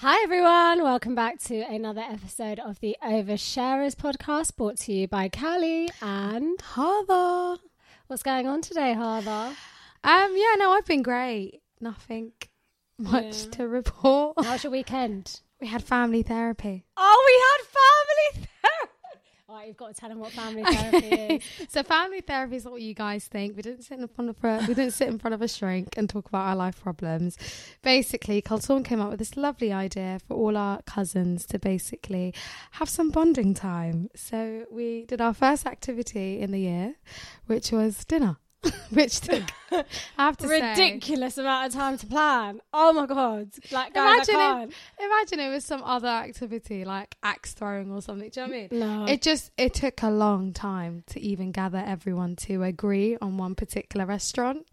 Hi everyone, welcome back to another episode of the Oversharers podcast, brought to you by Callie and Hodo. What's going on today, Hodo? I've been great. Nothing much to report. How's your weekend? We had family therapy. Oh, we had family therapy. All right, you've got to tell them what family therapy is. So family therapy is what you guys think. We didn't sit in front of a shrink and talk about our life problems. Basically, Colton came up with this lovely idea for all our cousins to basically have some bonding time. So we did our first activity in the year, which was dinner. Which took, I have to say, ridiculous amount of time to plan. Oh my god! Like, guys, imagine it was some other activity like axe throwing or something. Do you know what I mean? No. It took a long time to even gather everyone to agree on one particular restaurant.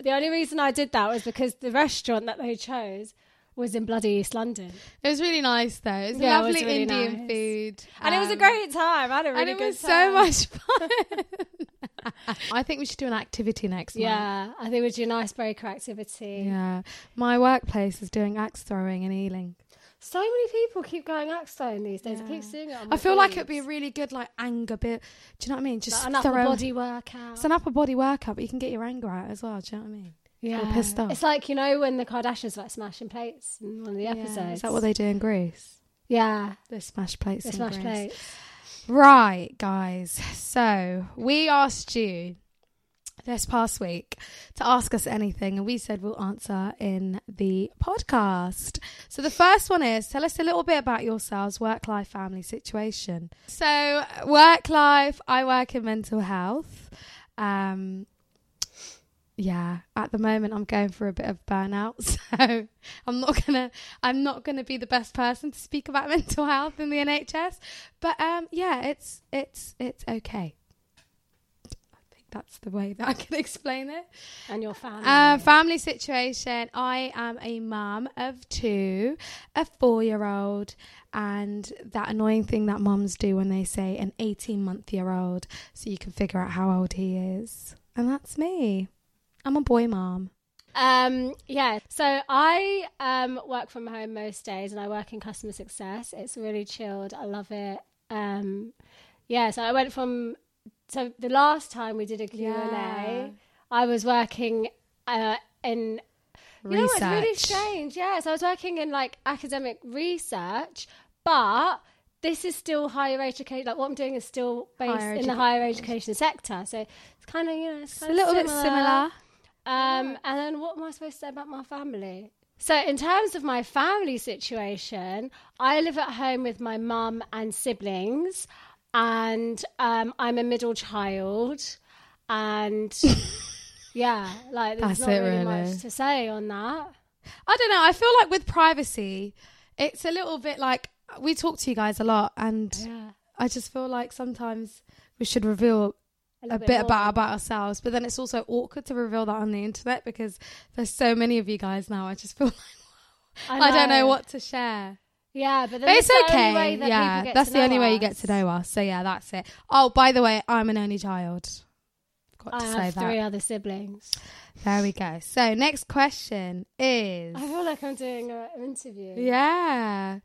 The only reason I did that was because the restaurant that they chose was in bloody East London. It was really nice though. It was lovely, it was really Indian food, and it was a great time. I had a really good time. And it was so much fun. I think we should do an activity next month. Yeah, I think we'd do an icebreaker activity. Yeah. My workplace is doing axe throwing in Ealing. So many people keep going axe throwing these days. I keep seeing it on my feeds. Like it'd be a really good anger bit. Do you know what I mean? Just like an upper body workout. It's an upper body workout, but you can get your anger out as well. Do you know what I mean? Yeah. You're pissed off. It's like, you know, when the Kardashians smashing plates in one of the episodes. Is that what they do in Greece? Yeah. They smash plates in Greece. Right, guys, so we asked you this past week to ask us anything, and we said we'll answer in the podcast. So the first one is, tell us a little bit about yourselves, work-life, family situation. So work-life, I work in mental health. At the moment I'm going for a bit of burnout, so I'm not gonna be the best person to speak about mental health in the NHS. But it's okay. I think that's the way that I can explain it. And your family. Family situation. I am a mum of two, a 4-year-old, and that annoying thing that mums do when they say an 18-month-year-old, so you can figure out how old he is. And that's me. I'm a boy mom. So I work from home most days, and I work in customer success. It's really chilled. I love it. So I went from... So the last time we did a Q&A, I was working in... Research. You know what's really strange? So I was working in academic research, but... This is still higher education. What I'm doing is still based in the higher education sector. So it's kind of, it's a little bit similar. And then what am I supposed to say about my family? So in terms of my family situation, I live at home with my mum and siblings, and I'm a middle child, and there's not really much to say on that. I don't know. I feel like with privacy, it's a little bit like, we talk to you guys a lot, and I just feel like sometimes we should reveal a bit about ourselves, but then it's also awkward to reveal that on the internet because there's so many of you guys now. I just feel like I don't know what to share. Yeah, but it's okay. That's the only way you get to know us. So that's it. Oh, by the way, I'm an only child. I have 3 other siblings. There we go. So next question is... I feel like I'm doing an interview. Yeah.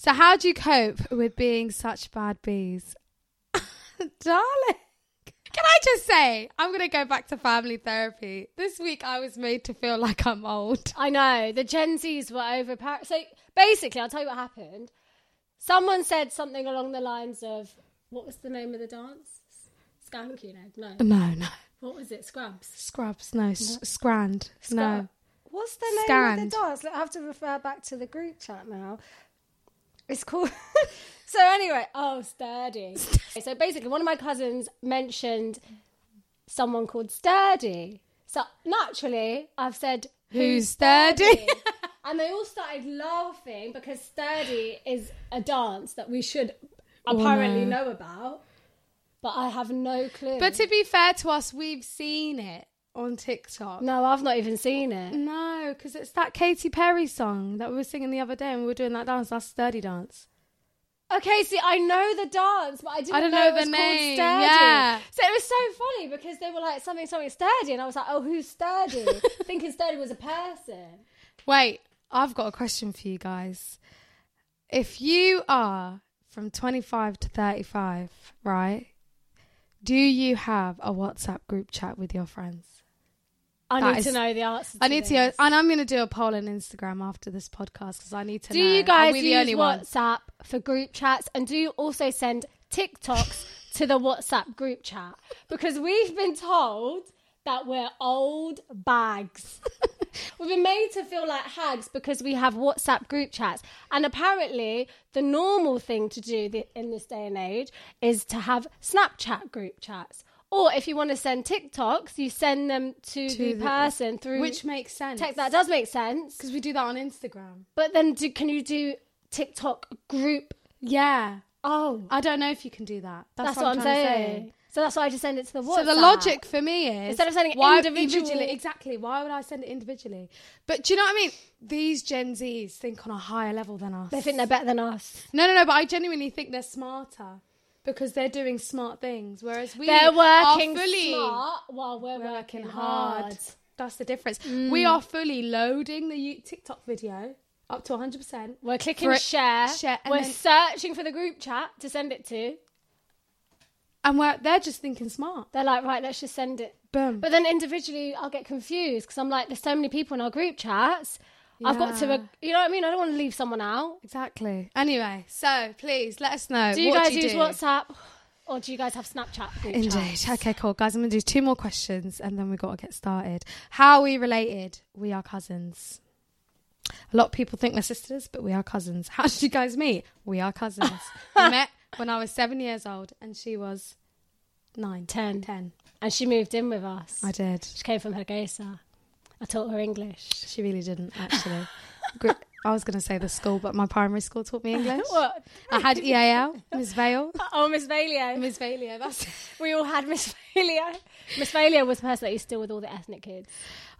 So how do you cope with being such bad bees? Darling. Can I just say, I'm going to go back to family therapy. This week I was made to feel like I'm old. I know. The Gen Zs were overpowered. So basically, I'll tell you what happened. Someone said something along the lines of, what was the name of the dance? Skank, you know? No. What was it? Scrubs. No. Scrand. No. What's the name of the dance? Look, I have to refer back to the group chat now. It's called... So anyway, Sturdy. So basically, one of my cousins mentioned someone called Sturdy. So naturally, I've said Who's sturdy? And they all started laughing because sturdy is a dance that we should apparently know about. But I have no clue. But to be fair to us, we've seen it on TikTok. No, I've not even seen it. No, because it's that Katy Perry song that we were singing the other day and we were doing that dance, that's sturdy dance. Okay, see, I know the dance, but I didn't know it was called sturdy. Yeah. So it was so funny because they were like, something sturdy. And I was like, oh, who's sturdy? Thinking sturdy was a person. Wait, I've got a question for you guys. If you are from 25 to 35, right, do you have a WhatsApp group chat with your friends? I need to know the answer. And I'm going to do a poll on Instagram after this podcast because I need to know. Do you guys use WhatsApp for group chats? And do you also send TikToks to the WhatsApp group chat? Because we've been told that we're old bags. We've been made to feel like hags because we have WhatsApp group chats. And apparently the normal thing to do in this day and age is to have Snapchat group chats. Or if you want to send TikToks, you send them to the person through... Which makes sense. That does make sense. Because we do that on Instagram. But then can you do TikTok group? Yeah. Oh. I don't know if you can do that. That's what I'm saying. So that's why I just send it to the WhatsApp. So the logic for me is... Instead of sending it individually... Exactly. Why would I send it individually? But do you know what I mean? These Gen Zs think on a higher level than us. They think they're better than us. No. But I genuinely think they're smarter. Because they're doing smart things, whereas they're working smart while we're working hard. That's the difference. We are fully loading the TikTok video up to 100%. We're clicking share. We're searching for the group chat to send it to. And they're just thinking smart. They're like, right, let's just send it. Boom. But then individually, I'll get confused because I'm like, there's so many people in our group chats. Yeah. I've got to, you know what I mean? I don't want to leave someone out. Exactly. Anyway, so please let us know. Do you guys use WhatsApp or do you guys have Snapchat? Indeed. Chats? Okay, cool. Guys, I'm going to do two more questions and then we've got to get started. How are we related? We are cousins. A lot of people think we're sisters, but we are cousins. How did you guys meet? We are cousins. We met when I was 7 years old and she was 10. And she moved in with us. I did. She came from Hargeisa. I taught her English. She really didn't, actually. I was going to say the school, but my primary school taught me English. What? I had EAL, Miss Valeo. Oh, Miss Valeo. Miss Valeo, that's... We all had Miss Valeo. Miss Valeo was the person that used to deal with all the ethnic kids.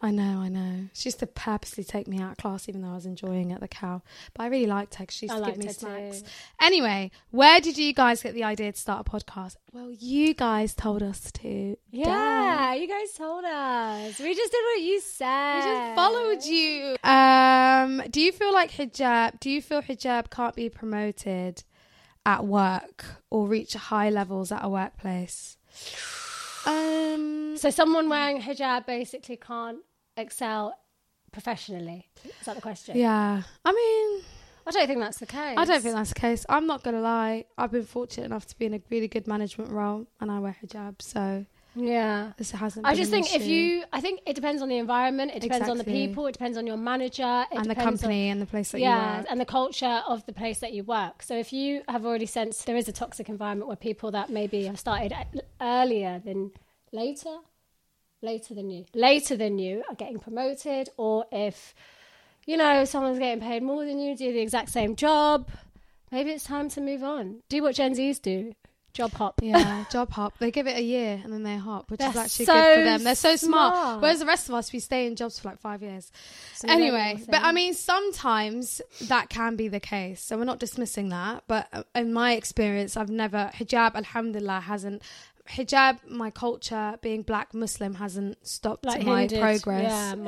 I know. She used to purposely take me out of class, even though I was enjoying it, the cow. But I really liked her because she used to give me snacks. Too. Anyway, where did you guys get the idea to start a podcast? Well, you guys told us to. Yeah, you guys told us. We just did what you said. We just followed you. Do you feel like hijab? Do you feel hijab can't be promoted at work or reach high levels at a workplace? So someone wearing hijab basically can't excel professionally. Is that the question? Yeah. I mean... I don't think that's the case. I'm not going to lie. I've been fortunate enough to be in a really good management role and I wear hijab, so... Yeah. This hasn't been I think it depends on the environment. It depends on the people. It depends on your manager. And the company and the place that you work. And the culture of the place that you work. So if you have already sensed there is a toxic environment where people that maybe have started earlier than... later than you are getting promoted, or if you know someone's getting paid more than you, do the exact same job, maybe it's time to move on. Do what Gen Z's do. Job hop. They give it a year and then they hop, which is actually good for them. They're so smart. Whereas the rest of us, we stay in jobs for like 5 years. So anyway, but I mean, sometimes that can be the case. So we're not dismissing that. But in my experience, I've never, my culture, being black Muslim, hasn't stopped like my progress in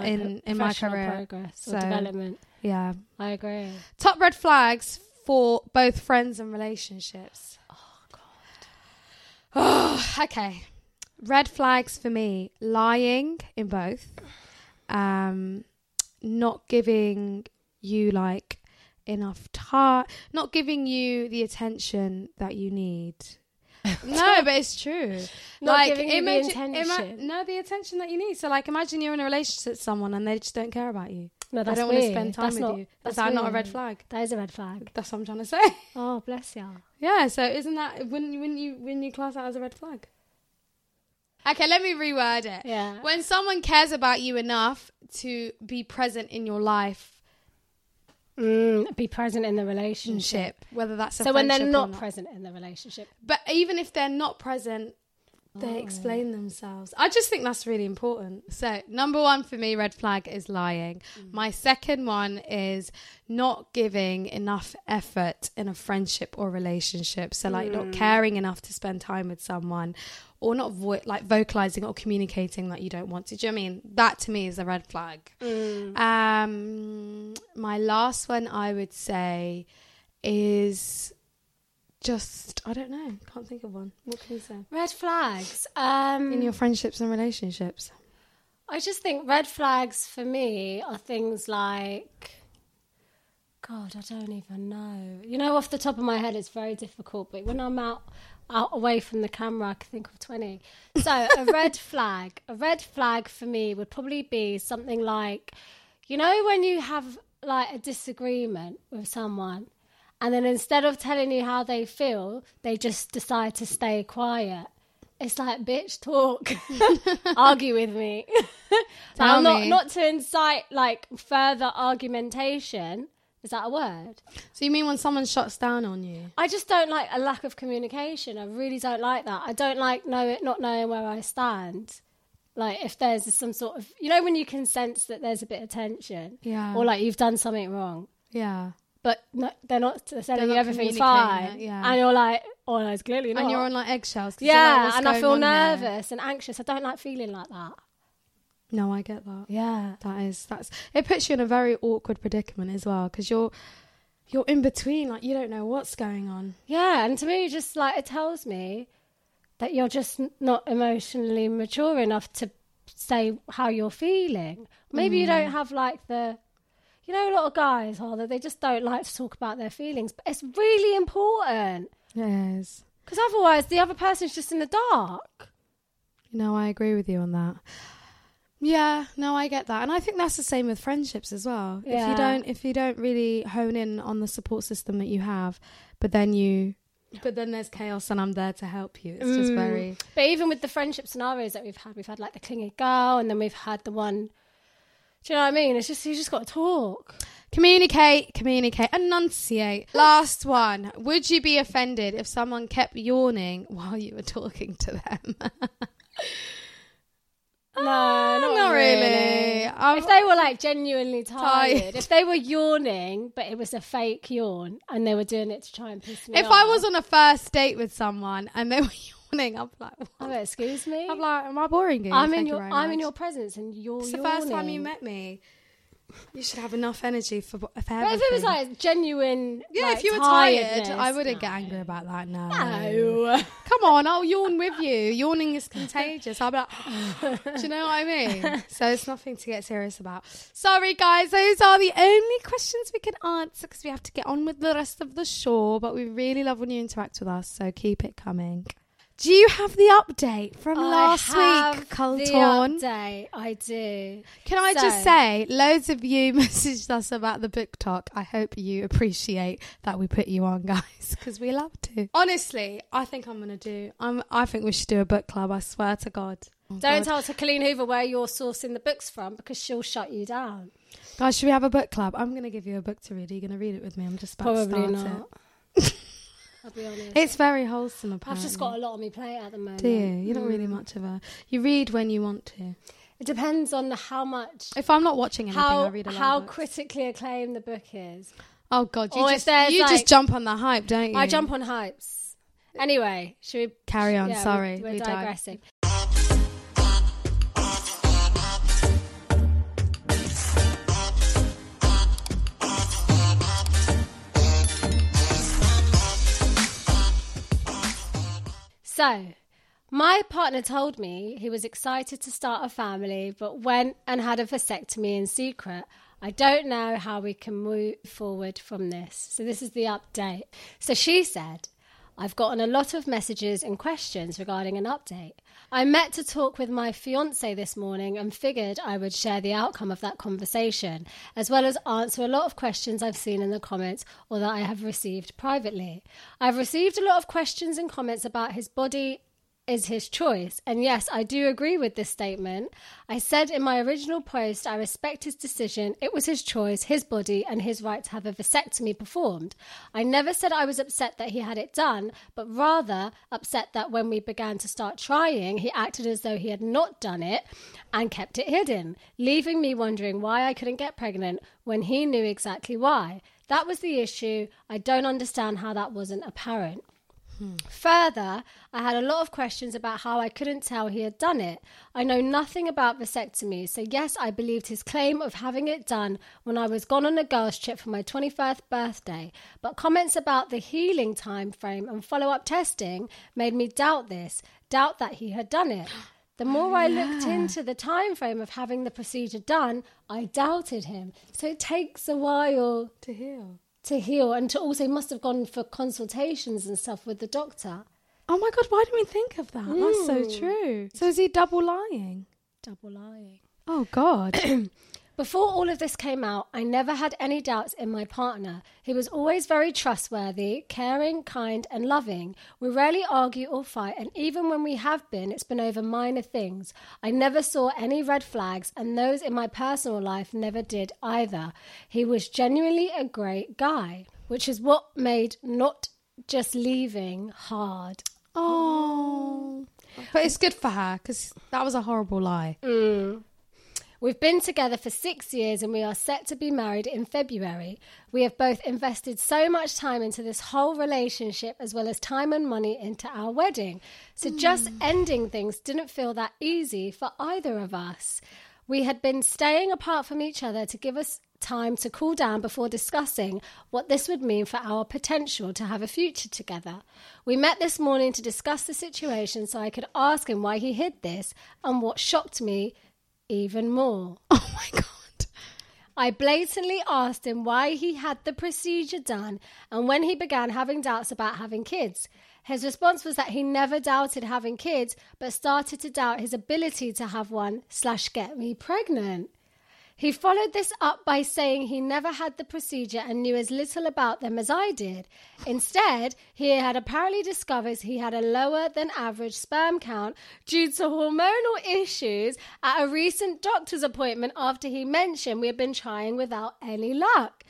my career. Progress or development. Yeah. I agree. Top red flags for both friends and relationships. Okay. Red flags for me, lying in both, not giving you like enough time, not giving you the attention that you need. No, but it's true. Not giving you the attention. The attention that you need. So like, imagine you're in a relationship with someone and they just don't care about you. No, that's weird. They don't want to spend time with you. That's not a red flag. That is a red flag. That's what I'm trying to say. Oh, bless you. Yeah, so isn't that, wouldn't you class that as a red flag? Okay, let me reword it. Yeah. When someone cares about you enough to be present in your life. Be present in the relationship. Whether that's a friendship or not. So when they're not present in the relationship. But even if they're not present, they explain themselves. I just think that's really important. So number one for me, red flag, is lying. My second one is not giving enough effort in a friendship or relationship. So like not caring enough to spend time with someone, or not vocalizing or communicating that you don't want to. Do you know what I mean? That to me is a red flag. My last one I would say is... just, I don't know. Can't think of one. What can you say? Red flags. In your friendships and relationships. I just think red flags for me are things like, God, I don't even know. You know, off the top of my head, it's very difficult. But when I'm out away from the camera, I can think of 20. So a red flag for me would probably be something like, you know, when you have like a disagreement with someone, and then instead of telling you how they feel, they just decide to stay quiet. It's like, bitch, talk. Argue with me. Tell me. Not to incite like further argumentation. Is that a word? So you mean when someone shuts down on you? I just don't like a lack of communication. I really don't like that. I don't like not knowing where I stand. Like if there's some sort of... You know when you can sense that there's a bit of tension? Yeah. Or like you've done something wrong. Yeah. But no, they're not telling you everything's fine. Yeah. And you're like, oh, no, it's clearly not. And you're on like eggshells. Yeah, like, and I feel nervous and anxious. I don't like feeling like that. No, I get that. Yeah. That's it puts you in a very awkward predicament as well, because you're in between, like you don't know what's going on. Yeah, and to me, just like it tells me that you're just not emotionally mature enough to say how you're feeling. Maybe you don't have like the... You know, a lot of guys, they just don't like to talk about their feelings. But it's really important. Yes. Because otherwise, the other person's just in the dark. No, I agree with you on that. Yeah, no, I get that. And I think that's the same with friendships as well. Yeah. If you don't really hone in on the support system that you have, but then there's chaos and I'm there to help you. It's just very... But even with the friendship scenarios that we've had like the clingy girl, and then we've had the one... Do you know what I mean? It's just, you just got to talk. Communicate, enunciate. Last one. Would you be offended if someone kept yawning while you were talking to them? No, not really. If they were like genuinely tired. If they were yawning, but it was a fake yawn and they were doing it to try and piss me off. If I was on a first date with someone and they were yawning, I'm like, what? Oh, excuse me? I'm like, am I boring you? I'm in your presence and you're yawning. It's the first time you met me. You should have enough energy for everything. But if it was like genuine, if you were tired, I wouldn't get angry about that. No. Come on, I'll yawn with you. Yawning is contagious. I'm like, do you know what I mean? So it's nothing to get serious about. Sorry, guys, those are the only questions we can answer because we have to get on with the rest of the show. But we really love when you interact with us, so keep it coming. Do you have the update from last week, Colton? I do. Can I just say, loads of you messaged us about the book talk. I hope you appreciate that we put you on, guys, because we love to. Honestly, I think I think we should do a book club, I swear to God. Oh, don't tell to Colleen Hoover where you're sourcing the books from, because she'll shut you down. Guys, should we have a book club? I'm going to give you a book to read. Are you going to read it with me? I'm just about to start it. I'll be honest. It's very wholesome, apparently. I've just got a lot on my plate at the moment. Do you? You're not really much of a... You read when you want to. It depends on how much... If I'm not watching anything, I read a lot of books. How critically acclaimed the book is. Oh, God. You just jump on the hype, don't you? I jump on hypes. Anyway, should we... Carry on, yeah, sorry. We're digressing. So, my partner told me he was excited to start a family, but went and had a vasectomy in secret. I don't know how we can move forward from this. So this is the update. So she said, I've gotten a lot of messages and questions regarding an update. I met to talk with my fiancé this morning and figured I would share the outcome of that conversation, as well as answer a lot of questions I've seen in the comments or that I have received privately. I've received a lot of questions and comments about his body is his choice. And yes, I do agree with this statement. I said in my original post, I respect his decision. It was his choice, his body, and his right to have a vasectomy performed. I never said I was upset that he had it done, but rather upset that when we began to start trying, he acted as though he had not done it and kept it hidden, leaving me wondering why I couldn't get pregnant when he knew exactly why. That was the issue. I don't understand how that wasn't apparent. Further, I had a lot of questions about how I couldn't tell he had done it. I know nothing about vasectomy, so yes, I believed his claim of having it done when I was gone on a girls' trip for my 21st birthday, but comments about the healing time frame and follow-up testing made me doubt this, doubt that he had done it. The more I looked into the time frame of having the procedure done, I doubted him. So it takes a while to heal. And to also must have gone for consultations and stuff with the doctor. Oh my God, why didn't we think of that? That's so true. So is he double lying? Double lying. Oh God. Before all of this came out, I never had any doubts in my partner. He was always very trustworthy, caring, kind, and loving. We rarely argue or fight, and even when we have been, it's been over minor things. I never saw any red flags, and those in my personal life never did either. He was genuinely a great guy, which is what made not just leaving hard. Oh. But it's good for her, because that was a horrible lie. Mm. We've been together for 6 years and we are set to be married in February. We have both invested so much time into this whole relationship as well as time and money into our wedding. So just ending things didn't feel that easy for either of us. We had been staying apart from each other to give us time to cool down before discussing what this would mean for our potential to have a future together. We met this morning to discuss the situation so I could ask him why he hid this and what shocked me even more. Oh my God. I blatantly asked him why he had the procedure done and when he began having doubts about having kids. His response was that he never doubted having kids, but started to doubt his ability to have one / get me pregnant. He followed this up by saying he never had the procedure and knew as little about them as I did. Instead, he had apparently discovered he had a lower than average sperm count due to hormonal issues at a recent doctor's appointment after he mentioned we had been trying without any luck.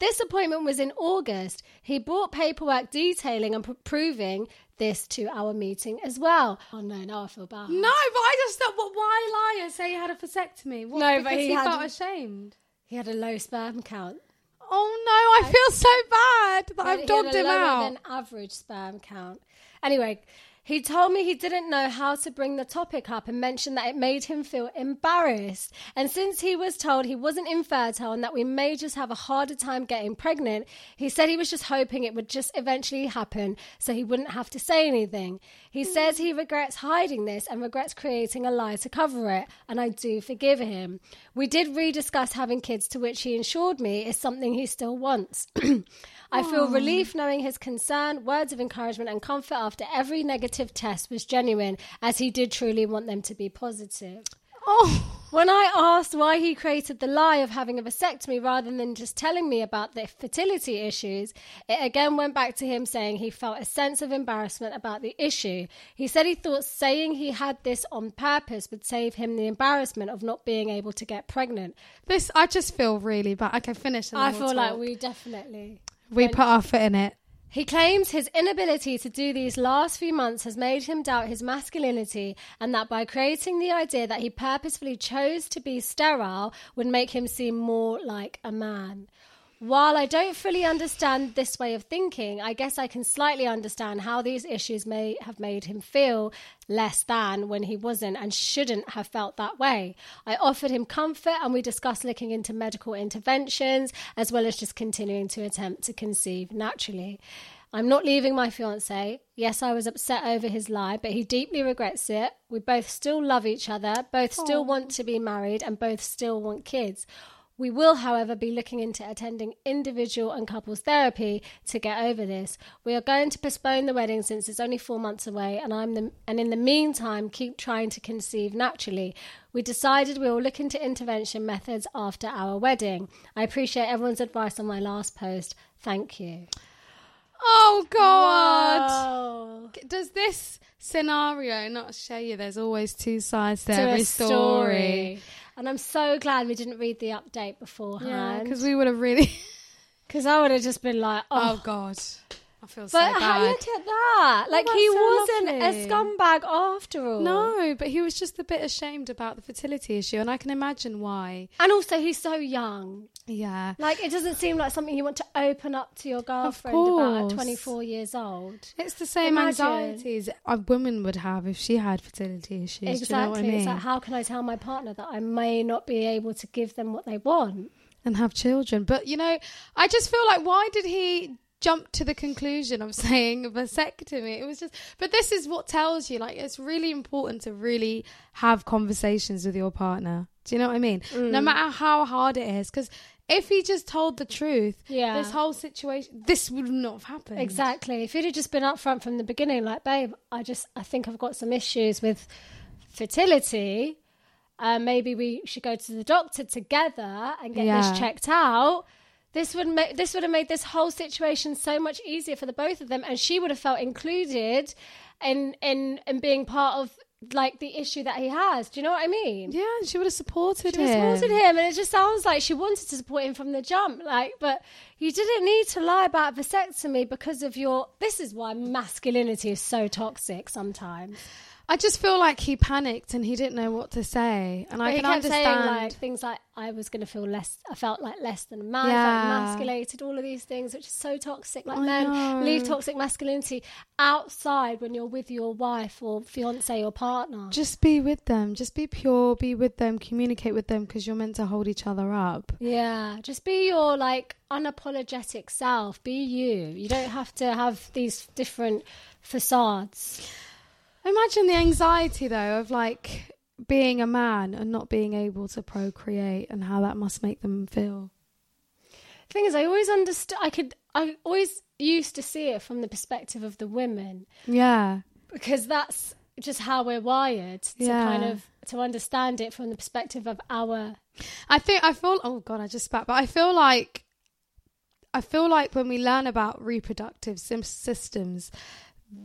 This appointment was in August. He brought paperwork detailing and proving this to our meeting as well. Oh no, now I feel bad. No, but I just thought, well, why lie and say he had a vasectomy? What, no, because but he felt ashamed. He had a low sperm count. Oh no, I feel so bad that I've dogged him out. Lower than average sperm count. Anyway, he told me he didn't know how to bring the topic up and mentioned that it made him feel embarrassed. And since he was told he wasn't infertile and that we may just have a harder time getting pregnant, he said he was just hoping it would just eventually happen so he wouldn't have to say anything. He says he regrets hiding this and regrets creating a lie to cover it, and I do forgive him. We did rediscuss having kids, to which he assured me is something he still wants. I feel relief knowing his concern, words of encouragement and comfort after every negative test was genuine, as he did truly want them to be positive. When I asked why he created the lie of having a vasectomy rather than just telling me about the fertility issues, it again went back to him saying he felt a sense of embarrassment about the issue. He said he thought saying he had this on purpose would save him the embarrassment of not being able to get pregnant. This, I just feel really bad. Okay, finish. And I feel like we definitely... We put our foot in it. He claims his inability to do these last few months has made him doubt his masculinity, and that by creating the idea that he purposefully chose to be sterile would make him seem more like a man. While I don't fully understand this way of thinking, I guess I can slightly understand how these issues may have made him feel less than when he wasn't and shouldn't have felt that way. I offered him comfort and we discussed looking into medical interventions as well as just continuing to attempt to conceive naturally. I'm not leaving my fiancé. Yes, I was upset over his lie, but he deeply regrets it. We both still love each other, both still want to be married and both still want kids. We will, however, be looking into attending individual and couples therapy to get over this. We are going to postpone the wedding since it's only 4 months away, and in the meantime, keep trying to conceive naturally. We decided we will look into intervention methods after our wedding. I appreciate everyone's advice on my last post. Thank you. Oh, God. Whoa. Does this scenario not show you there's always two sides to every story? And I'm so glad we didn't read the update beforehand. Because we would have really... Because I would have just been like, oh, God. I feel so bad. But look at that. Like, he wasn't a scumbag after all. No, but he was just a bit ashamed about the fertility issue, and I can imagine why. And also, he's so young. Yeah. Like, it doesn't seem like something you want to open up to your girlfriend about at 24 years old. It's the same anxieties a woman would have if she had fertility issues. Exactly. Do you know what I mean? It's like, how can I tell my partner that I may not be able to give them what they want? And have children. But, you know, I just feel like, why did he... jump to the conclusion of saying a vasectomy? It was just, but this is what tells you, like, it's really important to really have conversations with your partner. Do you know what I mean? No matter how hard it is, because if he just told the truth, this whole situation, this would not have happened. Exactly. If he'd have just been upfront from the beginning, like, babe, I think I've got some issues with fertility, maybe we should go to the doctor together and get this checked out. This would have made this whole situation so much easier for the both of them, and she would have felt included in being part of, like, the issue that he has. Do you know what I mean? Yeah, she would have supported him. She supported him, and it just sounds like she wanted to support him from the jump. Like, but you didn't need to lie about vasectomy because of your... This is why masculinity is so toxic sometimes. I just feel like he panicked and he didn't know what to say, and I can understand. Saying, like, things like, I was going to feel less. I felt like less than a man. I felt emasculated. All of these things, which is so toxic. Like, men, leave toxic masculinity outside when you're with your wife or fiance or partner. Just be with them. Just be pure. Be with them. Communicate with them, because you're meant to hold each other up. Yeah. Just be your, like, unapologetic self. Be you. You don't have to have these different facades. Imagine the anxiety, though, of, like, being a man and not being able to procreate, and how that must make them feel. The thing is, I always understood... I always used to see it from the perspective of the women. Yeah. Because that's just how we're wired to kind of... to understand it from the perspective of our... Oh, God, I just spat. But I feel like when we learn about reproductive systems...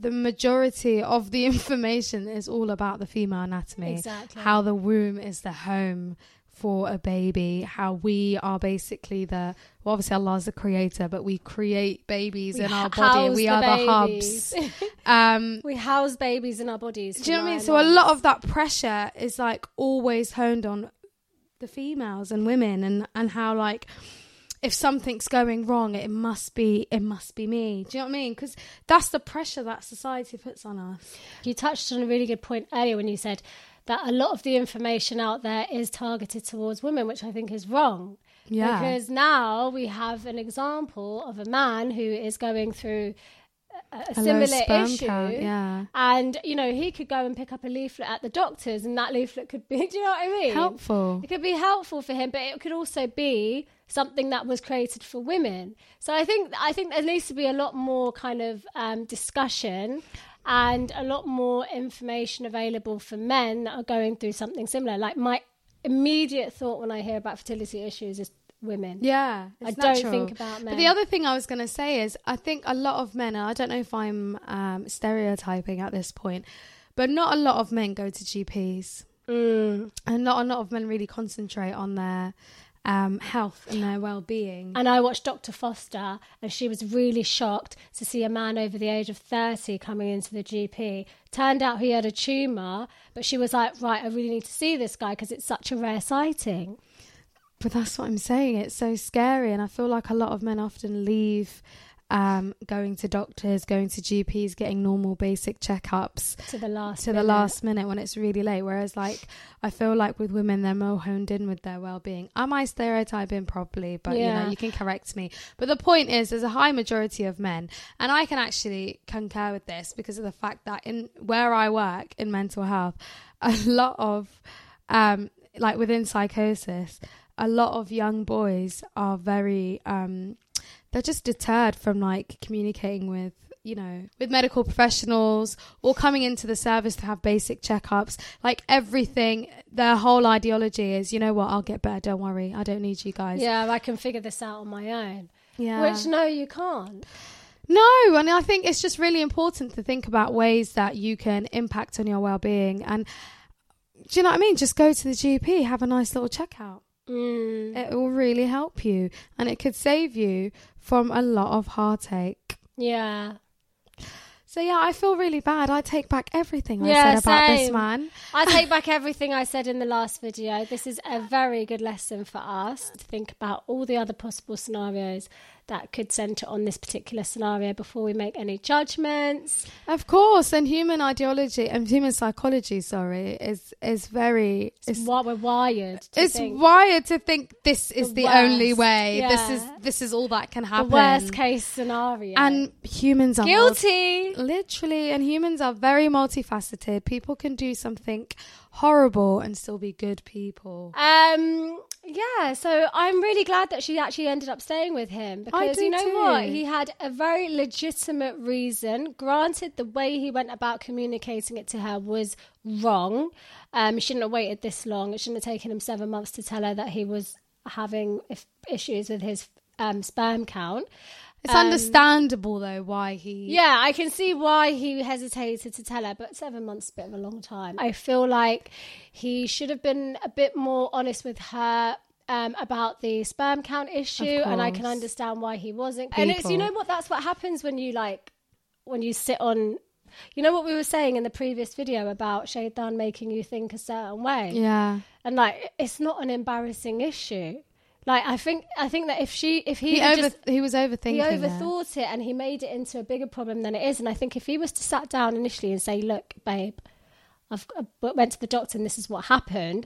the majority of the information is all about the female anatomy. Exactly. How the womb is the home for a baby, how we are basically well, obviously Allah's the creator, but we create babies in our body. We are the hubs. We house babies in our bodies. Do you know what I mean? So a lot of that pressure is, like, always honed on the females and women, and how, like, if something's going wrong, it must be me. Do you know what I mean? Because that's the pressure that society puts on us. You touched on a really good point earlier when you said that a lot of the information out there is targeted towards women, which I think is wrong. Yeah. Because now we have an example of a man who is going through a similar issue, and, you know, he could go and pick up a leaflet at the doctor's, and that leaflet could be, do you know what I mean? Helpful. It could be helpful for him, but it could also be something that was created for women. So I think there needs to be a lot more kind of discussion and a lot more information available for men that are going through something similar. Like, my immediate thought when I hear about fertility issues is women. Yeah, I don't think about men. But the other thing I was going to say is, I think a lot of men, and I don't know if I'm stereotyping at this point, but not a lot of men go to GPs, and not a lot of men really concentrate on their health and their well-being. And I watched Dr. Foster, and she was really shocked to see a man over the age of 30 coming into the GP. Turned out he had a tumour, but she was like, right, I really need to see this guy because it's such a rare sighting. But that's what I'm saying. It's so scary. And I feel like a lot of men often leave going to doctors, going to GPs, getting normal basic checkups to the last minute when it's really late. Whereas, like, I feel like with women, they're more honed in with their well-being. Am I stereotyping properly? But you know, you can correct me. But the point is, there's a high majority of men, and I can actually concur with this because of the fact that in where I work in mental health, a lot of like within psychosis, a lot of young boys are very, they're just deterred from, like, communicating with, you know, with medical professionals or coming into the service to have basic checkups. Like, everything, their whole ideology is, you know what, I'll get better, don't worry, I don't need you guys. Yeah, I can figure this out on my own. Yeah. Which, no, you can't. No, and I think it's just really important to think about ways that you can impact on your well-being. And do you know what I mean? Just go to the GP, have a nice little checkout. Mm. It will really help you, and it could save you from a lot of heartache. Yeah. So yeah, I feel really bad. I take back everything I said about this man. I take back everything I said in the last video. This is a very good lesson for us to think about all the other possible scenarios that could centre on this particular scenario before we make any judgments. Of course, and human ideology and human psychology, is very... It's what we're wired to think. It's wired to think this is the only way. Yeah. This is all that can happen. The worst case scenario. And humans are... Guilty! Literally, and humans are very multifaceted. People can do something horrible and still be good people. Yeah, so I'm really glad that she actually ended up staying with him, because you know what? He had a very legitimate reason. Granted, the way he went about communicating it to her was wrong. He shouldn't have waited this long. It shouldn't have taken him 7 months to tell her that he was having issues with his sperm count. It's understandable, though, why he... Yeah, I can see why he hesitated to tell her, but 7 months is a bit of a long time. I feel like he should have been a bit more honest with her about the sperm count issue, and I can understand why he wasn't. People. And it's, you know what, that's what happens when you, when you sit on... You know what we were saying in the previous video about Shaitan making you think a certain way? Yeah. And, it's not an embarrassing issue. I think that he overthought it and he made it into a bigger problem than it is. And I think if he was to sat down initially and say, "Look, babe, I went to the doctor and this is what happened,"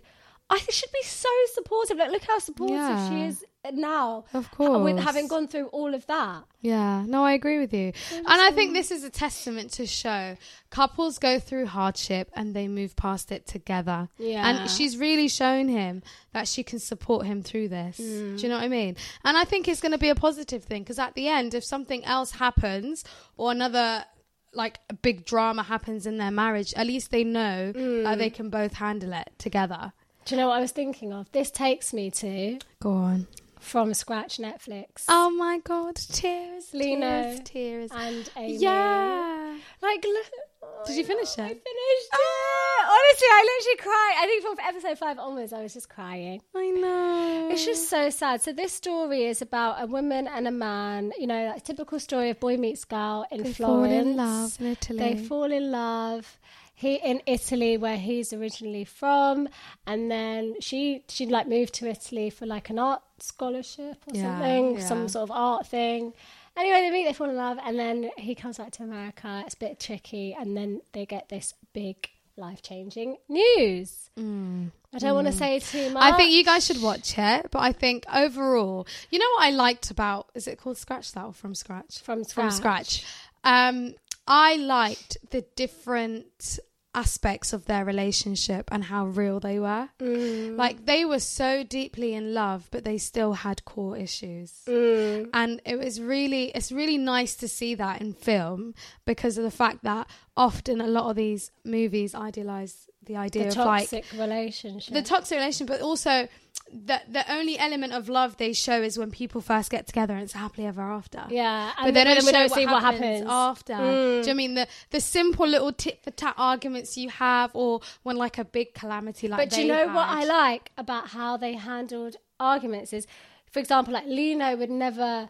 I should be so supportive. Look how supportive she is now. Of course, with having gone through all of that. Yeah, no, I agree with you. And I think this is a testament to show couples go through hardship and they move past it together. Yeah, and she's really shown him that she can support him through this. Mm. Do you know what I mean? And I think it's going to be a positive thing, because at the end, if something else happens or another a big drama happens in their marriage, at least they know that they can both handle it together. Do you know what I was thinking of? This takes me to... Go on. From Scratch Netflix. Oh my God. Tears. Lino. Tears. And Amy. Yeah. Did you finish it? I finished it. Honestly, I literally cried. I think from episode 5 onwards, I was just crying. I know. It's just so sad. So this story is about a woman and a man. You know, that typical story of boy meets girl in Florence. They fall in love in Italy. He in Italy, where he's originally from, and then she moved to Italy for an art scholarship or something, some sort of art thing. Anyway, they meet, they fall in love, and then he comes back to America. It's a bit tricky, and then they get this big life-changing news. Mm. I don't want to say too much. I think you guys should watch it, but I think overall, you know what I liked about... Is it called Scratch That or From Scratch? From Scratch. I liked the different aspects of their relationship and how real they were. Mm. They were so deeply in love, but they still had core issues. Mm. And it's really nice to see that in film, because of the fact that often a lot of these movies idealize the idea of the toxic relationship, but also the only element of love they show is when people first get together and it's happily ever after. Yeah, but they don't show what happens after. Mm. Do you know what I mean? The simple little tit for tat arguments you have, or when a big calamity But do you know what I like about how they handled arguments is, for example, Lino would never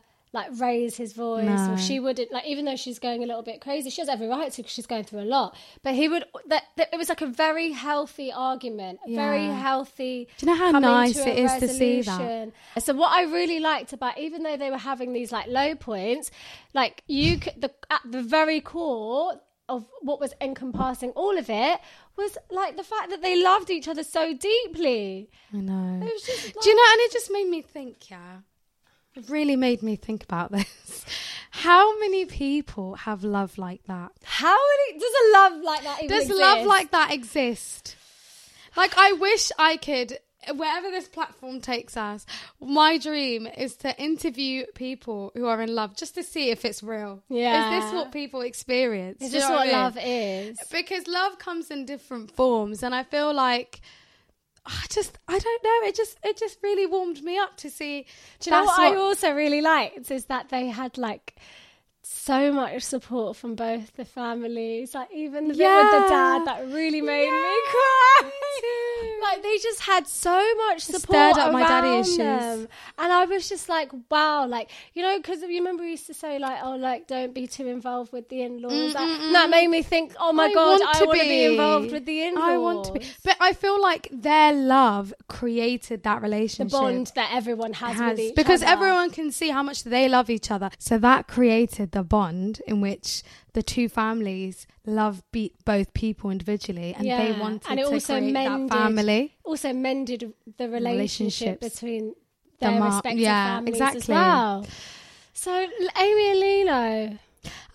raise his voice, or she wouldn't, even though she's going a little bit crazy, she has every right to, because she's going through a lot, but he would, it was a very healthy argument, very healthy. Do you know how nice it is to see that? So what I really liked about, even though they were having these low points, at the very core of what was encompassing all of it was the fact that they loved each other so deeply. I know. It was just do you know, and it just made me think, It really made me think about this. How many people have love like that? Does love like that exist? I wish I could, wherever this platform takes us, my dream is to interview people who are in love just to see if it's real. Yeah. Is this what people experience? Is this what love is? Because love comes in different forms, and I feel I don't know. It just really warmed me up to see. Do you know what I also really liked is that they had so much support from both the families, like even the bit with the dad that really made me cry. Like they just had so much support around them. My daddy issues. And I was just like, wow, like, you know, because you remember we used to say like, oh, like don't be too involved with the in-laws. Like, and that made me think, oh my God, I want to be involved with the in-laws. I want to be. But I feel like their love created that relationship. The bond that everyone has with each other. Because everyone can see how much they love each other. So that created the bond in which the two families love both people individually, and they wanted and it to also create that family. Also mended the relationship between their respective families as well. So Amy and Lino.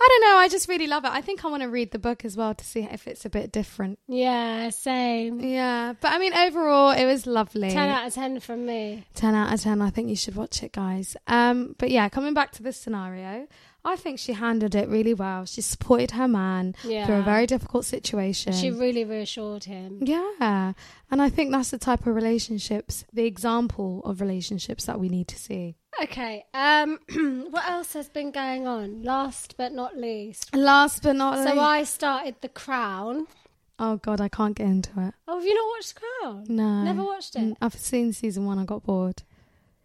I don't know, I just really love it. I think I want to read the book as well to see if it's a bit different. Yeah, same. Yeah, but I mean, overall, it was lovely. 10 out of 10 from me. 10 out of 10, I think you should watch it, guys. But yeah, coming back to this scenario, I think she handled it really well. She supported her man through a very difficult situation. She really reassured him. Yeah, and I think that's the type of relationships, the example of relationships that we need to see. Okay, what else has been going on? Last but not least. So I started The Crown. Oh, God, I can't get into it. Oh, have you not watched The Crown? No. Never watched it? I've seen season one, I got bored.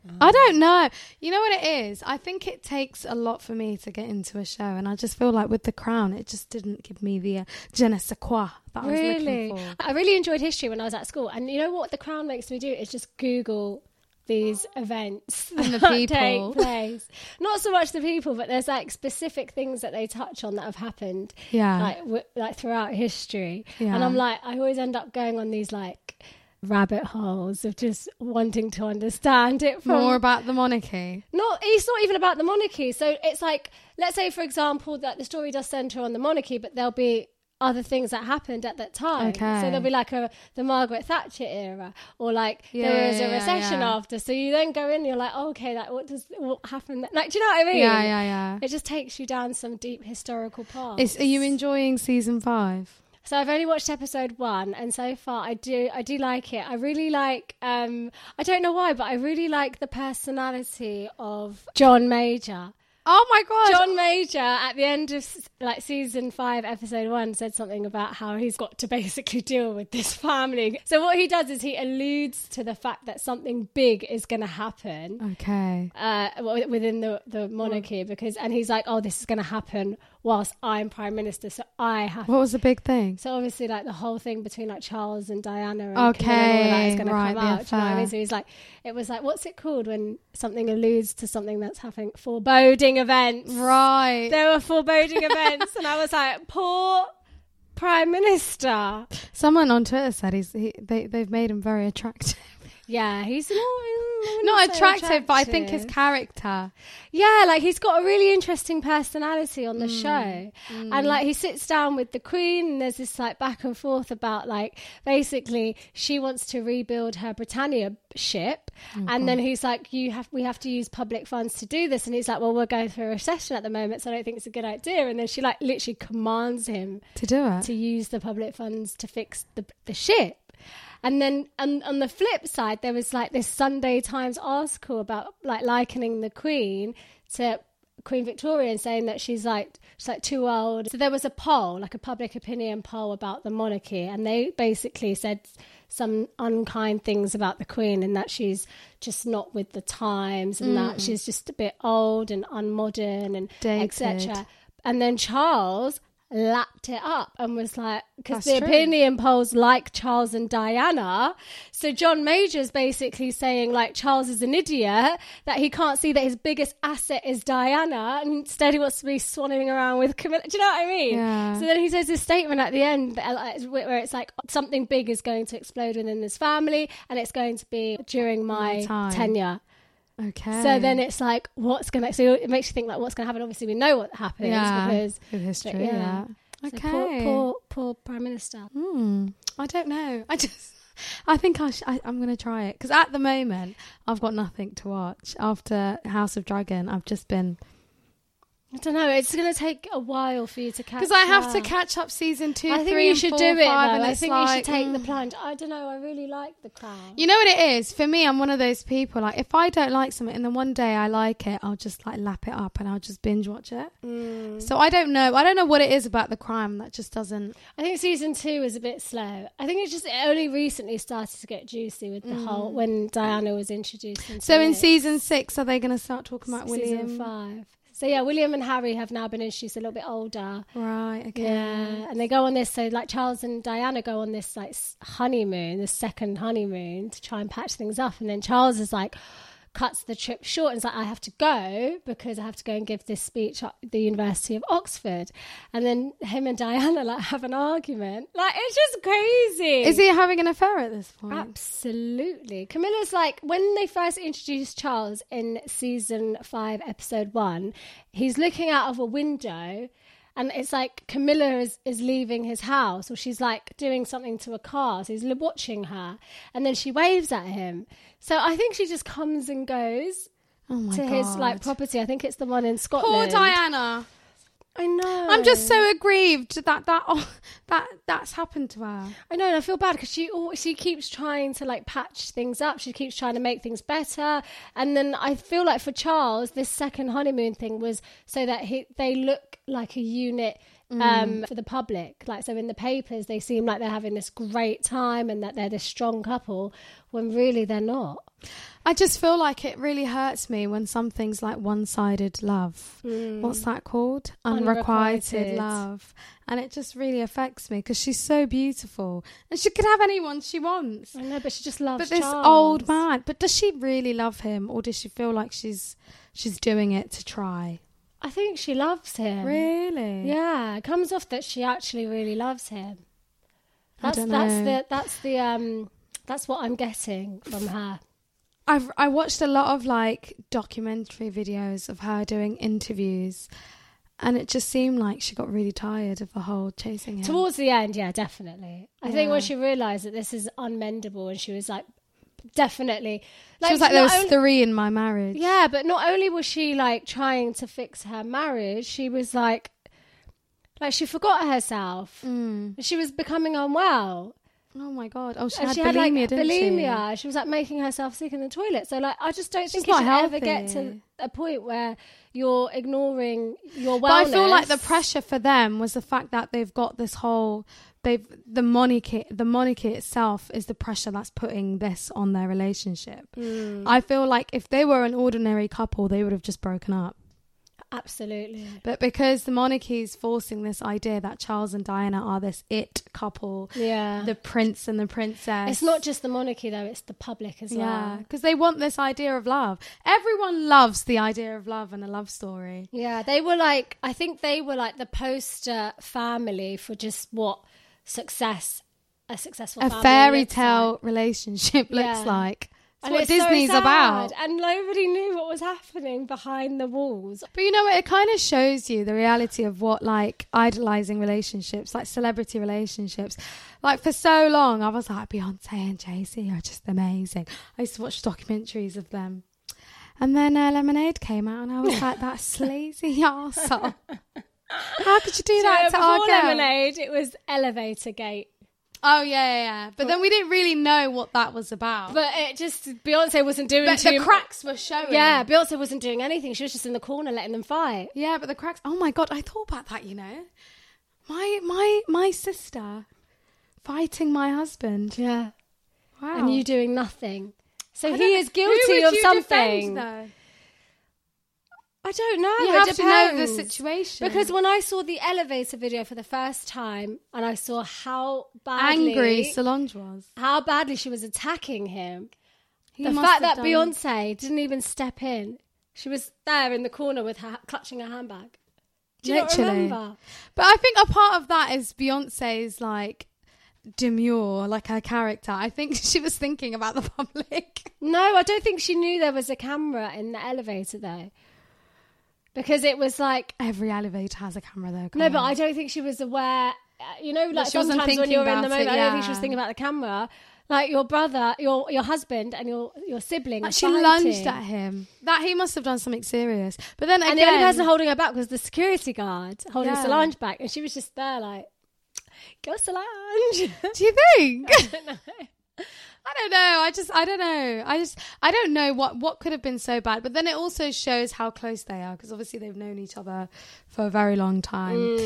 Oh. I don't know. You know what it is? I think it takes a lot for me to get into a show, and I just feel like with The Crown, it just didn't give me the je ne sais quoi that I was looking for. I really enjoyed history when I was at school, and you know what The Crown makes me do is just Google these events and the people take place. Not so much the people, but there's like specific things that they touch on that have happened like throughout history, and I'm like, I always end up going on these like rabbit holes of just wanting to understand it more about the monarchy. No, it's not even about the monarchy. So it's like, let's say for example that the story does center on the monarchy, but there'll be other things that happened at that time. Okay. So there'll be like the Margaret Thatcher era, or like there was a recession after. So you then go in and you're like, oh, okay, like what happened? Like, do you know what I mean? Yeah. It just takes you down some deep historical paths. Are you enjoying season 5? So I've only watched episode 1, and so far I do like it. I really like, I don't know why, but I really like the personality of John Major. Oh my God. John Major at the end of like season 5, episode 1 said something about how he's got to basically deal with this family. So what he does is he alludes to the fact that something big is going to happen. Okay. Within the monarchy, because he's like, oh, this is going to happen whilst I'm Prime Minister, so I have... What was the big thing? So obviously, like, the whole thing between, like, Charles and Diana and Camilla and all that is going to come out, do you know what I mean? So he's like, it was like, what's it called when something alludes to something that's happening? Foreboding events. Right. There were foreboding events, and I was like, poor Prime Minister. Someone on Twitter said they've made him very attractive. Yeah, he's not attractive, but I think his character. Yeah, like he's got a really interesting personality on the show. And like he sits down with the Queen, and there's this like back and forth about like basically she wants to rebuild her Britannia ship. Oh, and then he's like, we have to use public funds to do this. And he's like, well, we're going through a recession at the moment, so I don't think it's a good idea. And then she like literally commands him to do it, to use the public funds to fix the ship. And then on the flip side, there was like this Sunday Times article about like likening the Queen to Queen Victoria and saying that she's like too old. So there was a poll, like a public opinion poll about the monarchy, and they basically said some unkind things about the Queen, and that she's just not with the times, and that she's just a bit old and unmodern and etc. And then Charles lapped it up and was like, because the opinion polls like Charles and Diana. So John Major's basically saying like Charles is an idiot, that he can't see that his biggest asset is Diana, and instead he wants to be swanning around with Camilla. Do you know what I mean? Yeah. So then he says this statement at the end where it's like, something big is going to explode within this family, and it's going to be during my tenure. Okay. So then it's like, so it makes you think like, what's going to happen? Obviously, we know what happens because of history. Okay. So poor Prime Minister. I don't know. I think I'm going to try it, because at the moment I've got nothing to watch after House of Dragon. I've just been I don't know. It's going to take a while for you to catch up. Because I have to catch up season 2, 3, and 4, 5. I think you should take the plunge. I don't know. I really like The Crown. You know what it is? For me, I'm one of those people. Like, if I don't like something and then one day I like it, I'll just like lap it up and I'll just binge watch it. Mm. So I don't know. I don't know what it is about The Crown that just doesn't. I think season 2 was a bit slow. I think it only recently started to get juicy with the whole when Diana was introduced. So in season 6, are they going to start talking about William? Season 5. So, yeah, William and Harry have now been introduced a little bit older. Right, okay. Yeah, and they go on this, so, like, Charles and Diana go on this, like, honeymoon, the second honeymoon, to try and patch things up. And then Charles is, like, cuts the trip short and is like, I have to go because I have to go and give this speech at the University of Oxford. And then him and Diana, like, have an argument. Like, it's just crazy. Is he having an affair at this point? Absolutely. Camilla's like, when they first introduced Charles in season 5, episode 1, he's looking out of a window and it's like Camilla is leaving his house, or she's like doing something to a car. So he's watching her and then she waves at him. So I think she just comes and goes to his like property. I think it's the one in Scotland. Poor Diana. I know. I'm just so aggrieved that's happened to her. I know, and I feel bad because she keeps trying to like patch things up. She keeps trying to make things better, and then I feel like for Charles, this second honeymoon thing was so that they look like a unit for the public. Like, so in the papers, they seem like they're having this great time and that they're this strong couple when really they're not. I just feel like it really hurts me when something's like one-sided love. What's that called? Unrequited love. And it just really affects me because she's so beautiful and she could have anyone she wants. I know, but she just loves Charles. But this old man. But does she really love him, or does she feel like she's doing it to try? I think she loves him. Really? Yeah. It comes off that she actually really loves him. That's what I'm getting from her. I watched a lot of like documentary videos of her doing interviews, and it just seemed like she got really tired of the whole chasing him. Towards the end, yeah, definitely. I think when she realised that this is unmendable, and she was like, definitely. Like, she was like, there was 3 in my marriage. Yeah, but not only was she like trying to fix her marriage, she was like she forgot herself. She was becoming unwell. Oh my God. Oh, she had bulimia, like, didn't she? Bulimia. She was like making herself sick in the toilet. So like, I just don't think you should ever get to a point where you're ignoring your wellness. But I feel like the pressure for them was the fact that they've got this whole... The monarchy itself is the pressure that's putting this on their relationship. I feel like if they were an ordinary couple, they would have just broken up. Absolutely. But because the monarchy is forcing this idea that Charles and Diana are this it couple, the prince and the princess. It's not just the monarchy though, it's the public as well. Yeah, because they want this idea of love. Everyone loves the idea of love and a love story. Yeah, they were like, I think they were like the poster family for just what a successful family, fairy tale relationship looks like. It's what Disney's about. And nobody knew what was happening behind the walls. But you know what? It kind of shows you the reality of what, like, idolizing relationships, like celebrity relationships. Like, for so long, I was like, Beyonce and Jay-Z are just amazing. I used to watch documentaries of them. And then Lemonade came out, and I was like, that sleazy arsehole. How could you do that to our girl? Before Lemonade, it was Elevator Gate. Oh, yeah. But then we didn't really know what that was about. But it just... Beyoncé wasn't doing... But the cracks were showing. Yeah, Beyoncé wasn't doing anything. She was just in the corner letting them fight. Yeah, but the cracks... Oh, my God, I thought about that, you know. My sister fighting my husband. Yeah. Wow. And you doing nothing. So he is guilty of something. Who would you defend, though? I don't know. You have to know the situation. Because when I saw the elevator video for the first time and I saw how badly... Angry Solange was. How badly she was attacking him. The fact that Beyonce didn't even step in. She was there in the corner with her, clutching her handbag. Do you not remember? But I think a part of that is Beyonce's like... demure, like her character. I think she was thinking about the public. No, I don't think she knew there was a camera in the elevator though. Because it was like... Every elevator has a camera though. No, but I don't think she was aware... You know, like sometimes when you're in the moment, I don't think she was thinking about the camera. Like your brother, your husband and your sibling. Like she lunged at him. That he must have done something serious. But then again, and the only person holding her back was the security guard holding Solange back, and she was just there like, go Solange. Do you think? I don't know. I don't know what could have been so bad. But then it also shows how close they are, because obviously they've known each other for a very long time.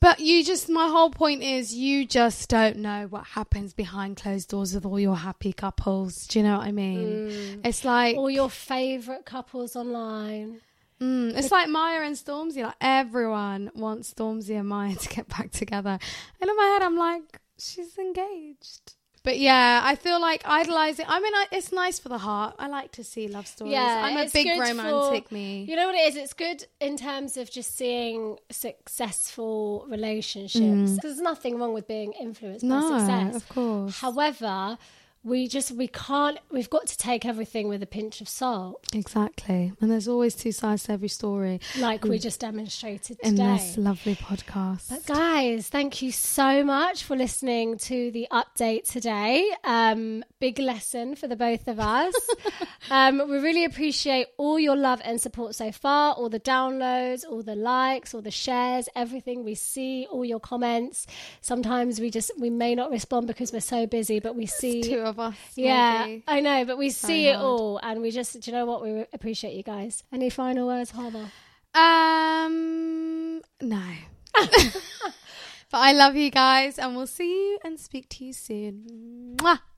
But my whole point is you just don't know what happens behind closed doors with all your happy couples. Do you know what I mean? It's like all your favourite couples online. It's like Maya and Stormzy. Like everyone wants Stormzy and Maya to get back together. And in my head I'm like, she's engaged. But yeah, I feel like idolising... I mean, it's nice for the heart. I like to see love stories. Yeah, I'm a big romantic me. You know what it is? It's good in terms of just seeing successful relationships. There's nothing wrong with being influenced by success. No, of course. However, we've got to take everything with a pinch of salt. Exactly. And there's always two sides to every story. Like we just demonstrated today. In this lovely podcast. But guys, thank you so much for listening to the update today. Big lesson for the both of us. We really appreciate all your love and support so far. All the downloads, all the likes, all the shares, everything we see, all your comments. Sometimes we may not respond because we're so busy, but we see... Two of us, maybe. I know, but we see it all, and we just, do you know what, we appreciate you guys. Any final words, Harbour? No. But I love you guys, and we'll see you and speak to you soon. Mwah!